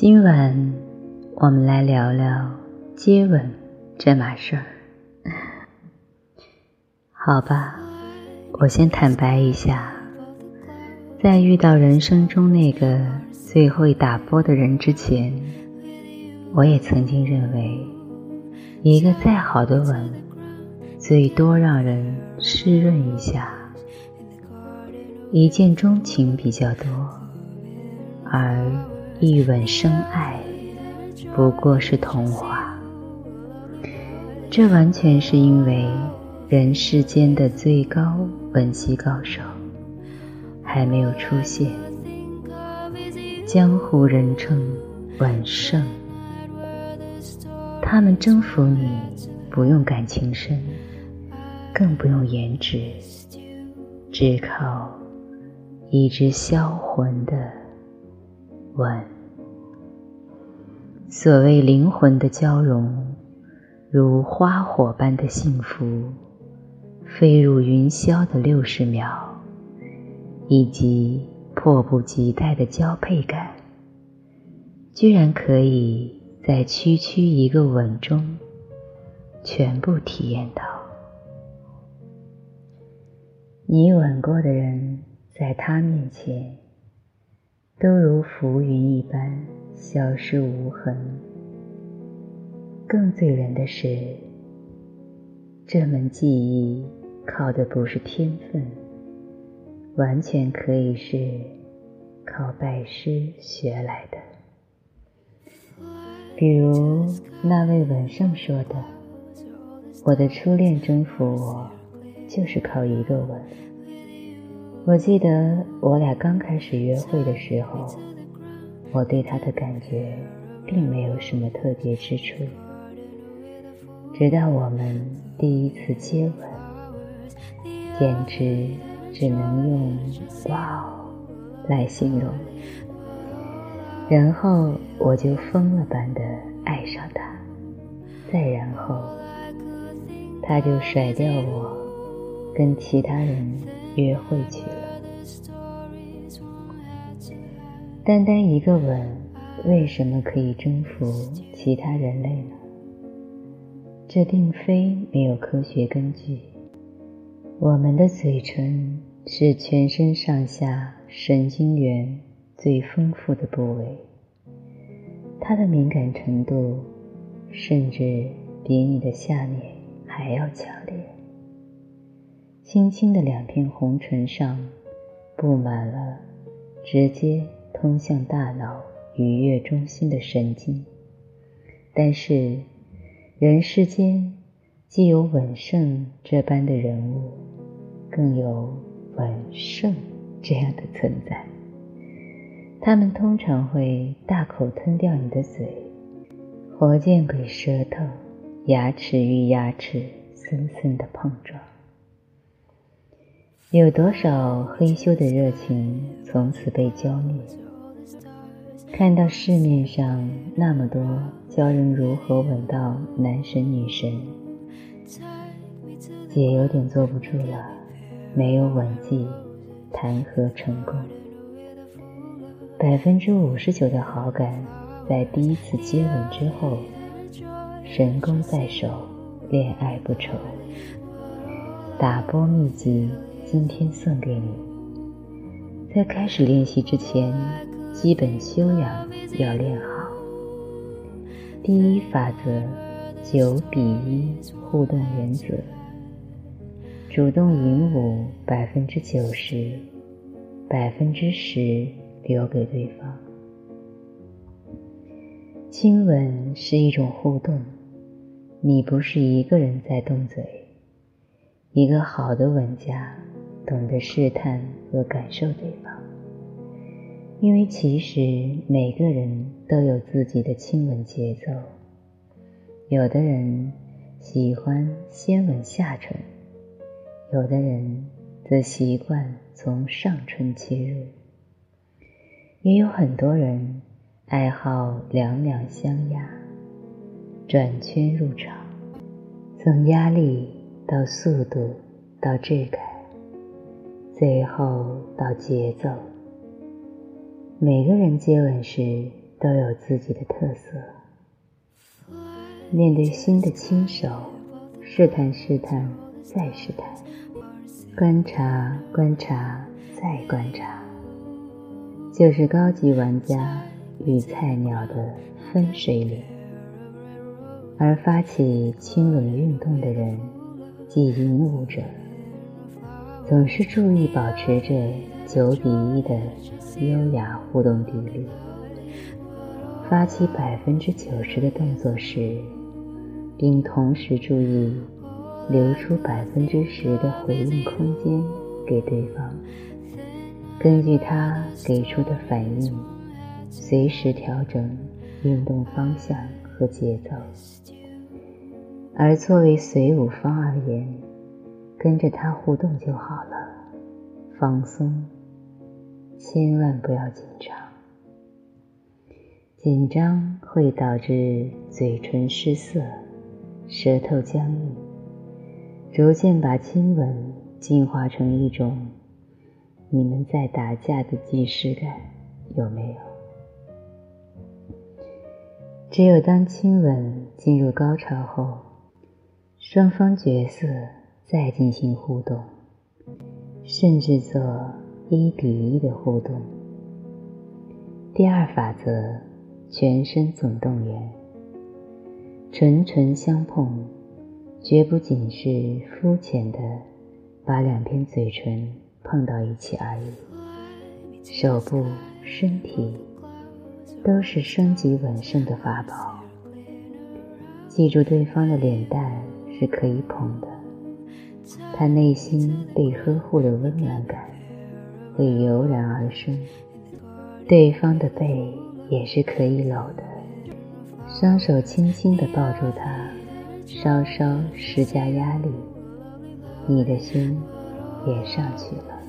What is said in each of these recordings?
今晚我们来聊聊接吻这码事儿。好吧，我先坦白一下，在遇到人生中那个最会打波的人之前，我也曾经认为一个再好的吻最多让人湿润一下，一见钟情比较多，而一吻生爱不过是童话。这完全是因为人世间的最高吻戏高手还没有出现，江湖人称吻圣，他们征服你不用感情深，更不用颜值，只靠一只销魂的吻。所谓灵魂的交融，如花火般的幸福，飞入云霄的60秒，以及迫不及待的交配感，居然可以在区区一个吻中全部体验到。你吻过的人在他面前都如浮云一般消失无痕。更醉人的是，这门技艺靠的不是天分，完全可以是靠拜师学来的。比如那位吻圣说的，我的初恋征服我就是靠一个吻。我记得我俩刚开始约会的时候，我对他的感觉并没有什么特别之处，直到我们第一次接吻，简直只能用哇哦来形容。然后我就疯了般的爱上他，再然后他就甩掉我跟其他人约会去了。单单一个吻为什么可以征服其他人类呢？这并非没有科学根据。我们的嘴唇是全身上下神经元最丰富的部位，它的敏感程度甚至比你的下面还要强烈。轻轻的两片红唇上布满了直接通向大脑愉悦中心的神经，但是人世间既有吻圣这般的人物，更有吻圣这样的存在。他们通常会大口吞掉你的嘴，活见鬼舌头，牙齿与牙齿森森的碰撞。有多少黑羞的热情从此被浇灭？看到市面上那么多教人如何吻到男神女神，姐有点坐不住了，没有吻技，谈何成功？59%的好感在第一次接吻之后，神功在手，恋爱不愁。打波秘籍今天送给你，在开始练习之前，基本修养要练好。第一法则9:1互动原则，主动引舞90%，10%留给对方。亲吻是一种互动，你不是一个人在动嘴。一个好的吻家懂得试探和感受对方，因为其实每个人都有自己的亲吻节奏。有的人喜欢先吻下唇，有的人则习惯从上唇切入，也有很多人爱好两两相压，转圈入场，从压力到速度到质感，最后到节奏。每个人接吻时都有自己的特色。面对新的亲手，试探试探再试探，观察观察再观察，就是高级玩家与菜鸟的分水岭。而发起青龙运动的人即领悟者，总是注意保持着9:1的优雅互动比例。发起90%的动作时，并同时注意留出10%的回应空间给对方，根据他给出的反应，随时调整运动方向和节奏。而作为随舞方而言，跟着他互动就好了，放松，千万不要紧张。紧张会导致嘴唇失色，舌头僵硬，逐渐把亲吻进化成一种你们在打架的即视感，有没有？只有当亲吻进入高潮后，双方角色再进行互动，甚至做1:1的互动。第2法则，全身总动员。唇唇相碰，绝不仅是肤浅的把2片嘴唇碰到一起而已，手部、身体都是升级稳胜的法宝。记住对方的脸蛋是可以捧的，他内心被呵护的温暖感会油然而生，对方的背也是可以搂的，双手轻轻地抱住他，稍稍施加压力，你的心也上去了。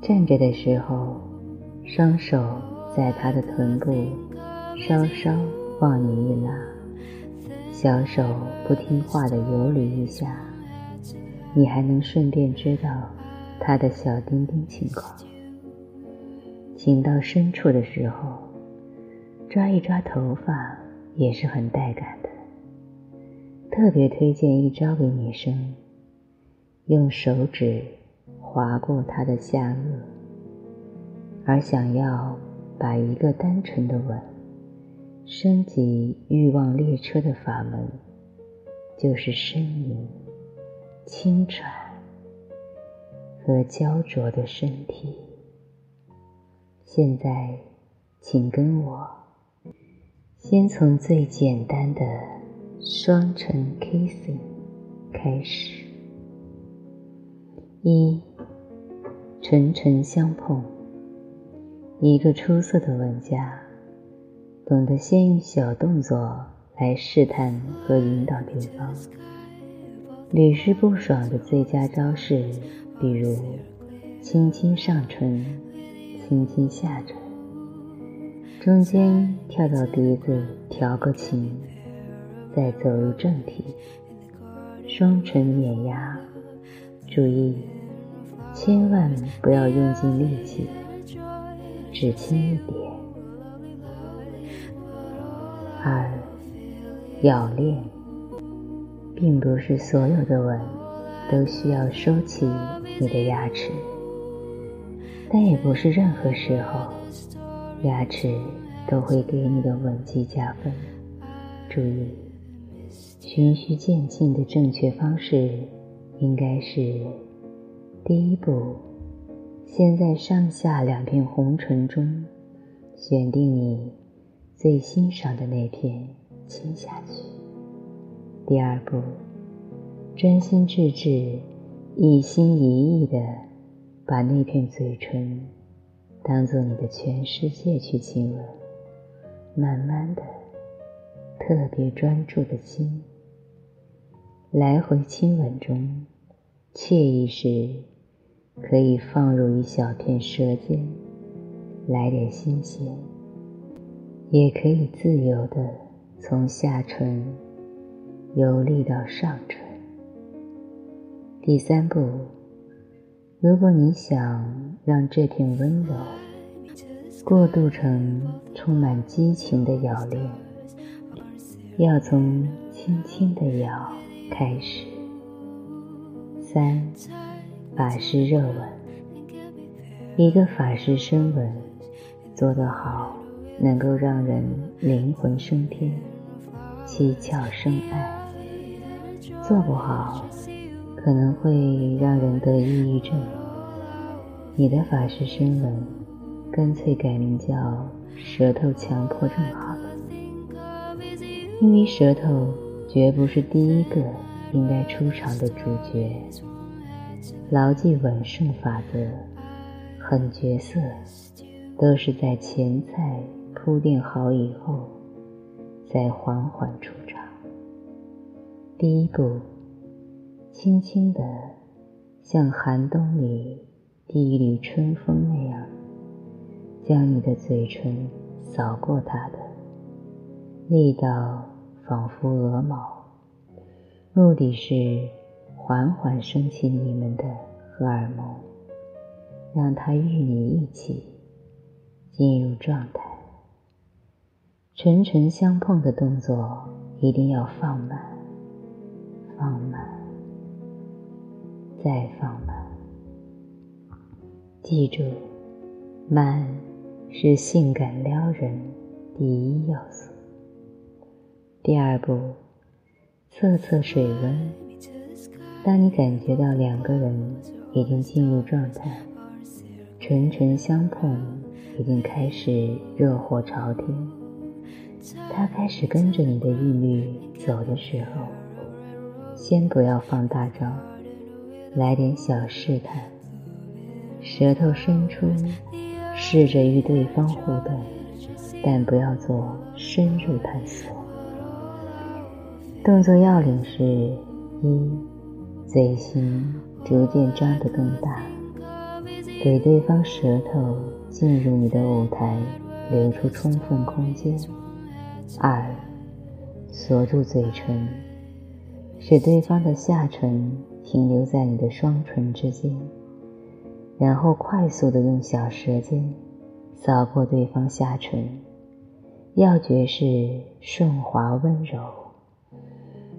站着的时候，双手在他的臀部稍稍往你一拉，小手不听话的游离一下，你还能顺便知道他的小丁丁情况。情到深处的时候，抓一抓头发也是很带感的。特别推荐一招给女生，用手指划过他的下颚，而想要把一个单纯的吻升级欲望列车的法门，就是呻吟、轻喘和焦灼的身体。现在请跟我先从最简单的双唇 kissing 开始。1. 唇唇相碰。一个出色的玩家懂得先用小动作来试探和引导对方，屡试不爽的最佳招式比如轻轻上唇，轻轻下唇，中间跳到鼻子调个情，再走入正题，双唇碾压。注意，千万不要用尽力气，只轻一点。2. 咬恋。并不是所有的吻都需要收起你的牙齿，但也不是任何时候牙齿都会给你的吻技加分。注意，循序渐进的正确方式应该是：第一步，先在上下2片红唇中选定你最欣赏的那片亲下去。第2步，专心致志，一心一意地把那片嘴唇当作你的全世界去亲吻，慢慢的，特别专注的心，来回亲吻中，惬意时可以放入1小片舌尖，来点新鲜，也可以自由地从下唇游历到上唇。第3步，如果你想让这片温柔过渡成充满激情的摇铃，要从轻轻的摇开始。3. 法式热吻，一个法式深吻做得好，能够让人灵魂升天，七窍生爱，做不好可能会让人得抑郁症。你的法式深吻干脆改名叫舌头强迫症好了，因为舌头绝不是第一个应该出场的主角。牢记吻胜法则，狠角色都是在前菜铺垫好以后再缓缓出场。第一步，轻轻地像寒冬里第一缕春风那样，将你的嘴唇扫过它的力道仿佛鹅毛，目的是缓缓升起你们的荷尔蒙，让它与你一起进入状态。唇唇相碰的动作一定要放慢，放慢，再放慢。记住，慢是性感撩人第一要素。第二步，测测水温。当你感觉到两个人已经进入状态，唇唇相碰已经开始热火朝天，它开始跟着你的韵律走的时候，先不要放大招，来点小试探，舌头伸出，试着与对方互动，但不要做深入探索。动作要领是：一、嘴型逐渐张得更大，给对方舌头进入你的舞台留出充分空间；2. 锁住嘴唇，使对方的下唇停留在你的双唇之间，然后快速地用小舌尖扫过对方下唇，要诀是顺滑温柔，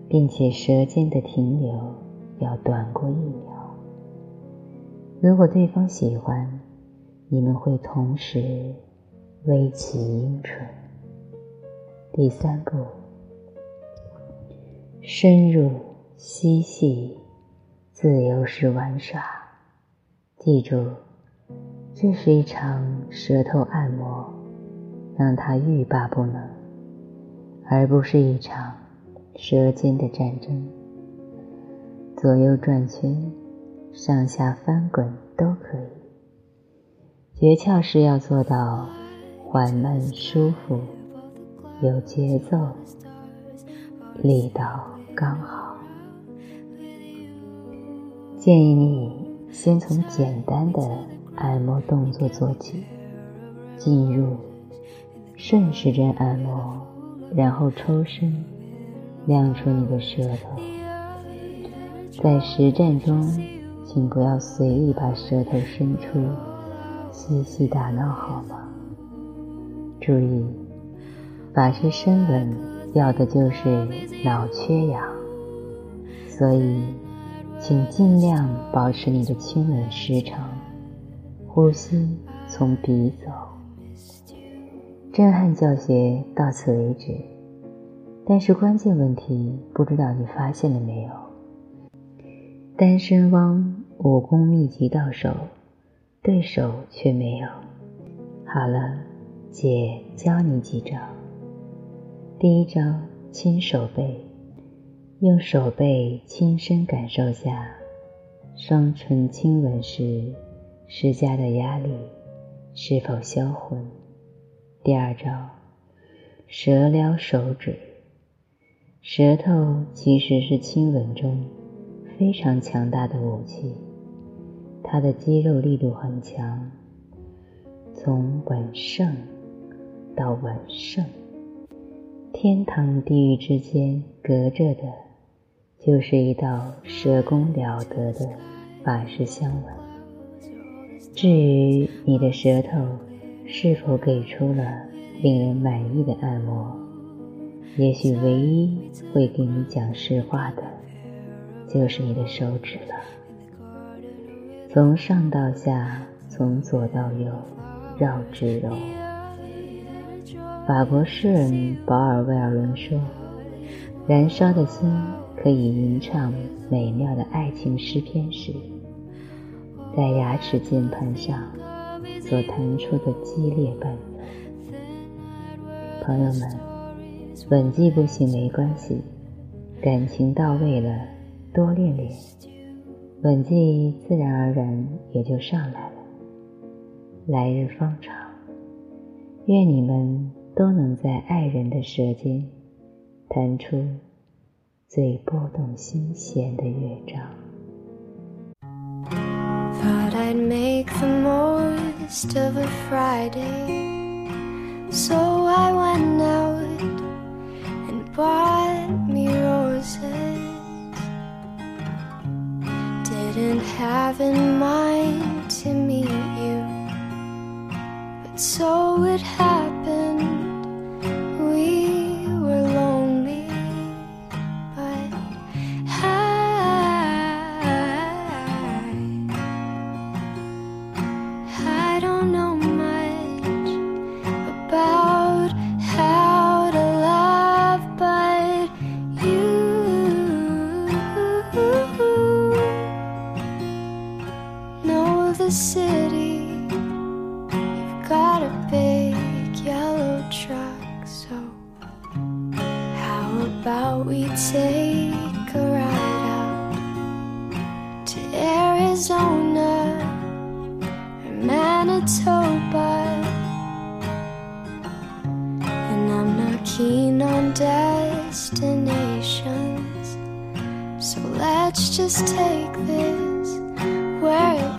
并且舌尖的停留要短过1秒。如果对方喜欢，你们会同时微起阴唇。第3步，深入嬉戏，自由式玩耍。记住，这是一场舌头按摩，让它欲罢不能，而不是一场舌尖的战争。左右转圈，上下翻滚都可以，诀窍是要做到缓慢、舒服、有节奏，力道刚好。建议你先从简单的按摩动作做起，进入顺时针按摩，然后抽身，亮出你的舌头。在实战中，请不要随意把舌头伸出，嬉戏打闹好吗？注意，法式深吻要的就是脑缺氧，所以请尽量保持你的亲吻时长，呼吸从鼻走。震撼教学到此为止，但是关键问题不知道你发现了没有？单身汪武功秘籍到手，对手却没有。好了，姐教你几招。第一招，亲手背，用手背亲身感受下双唇亲吻时施加的压力是否销魂。第二招，舌撩手指，舌头其实是亲吻中非常强大的武器，它的肌肉力度很强，从吻圣到吻圣，天堂地狱之间隔着的就是一道舌功了得的法式相吻。至于你的舌头是否给出了令人满意的按摩，也许唯一会给你讲实话的就是你的手指了。从上到下，从左到右，绕指柔。法国诗人保尔·魏尔伦说，燃烧的心可以吟唱美妙的爱情诗篇时，在牙齿键盘上所弹出的激烈伴奏。朋友们，吻技不行没关系，感情到位了多练练，吻技自然而然也就上来了。来日方长，愿你们都能在爱人的舌尖弹出最拨动心弦的乐章。 Thought I'd make the most of a Friday, so I went out and bought me roses. Didn't have in mind to meet you, but so it happened.The city, you've got a big yellow truck, so how about we take a ride out to Arizona or Manitoba? And I'm not keen on destinations, so let's just take this where it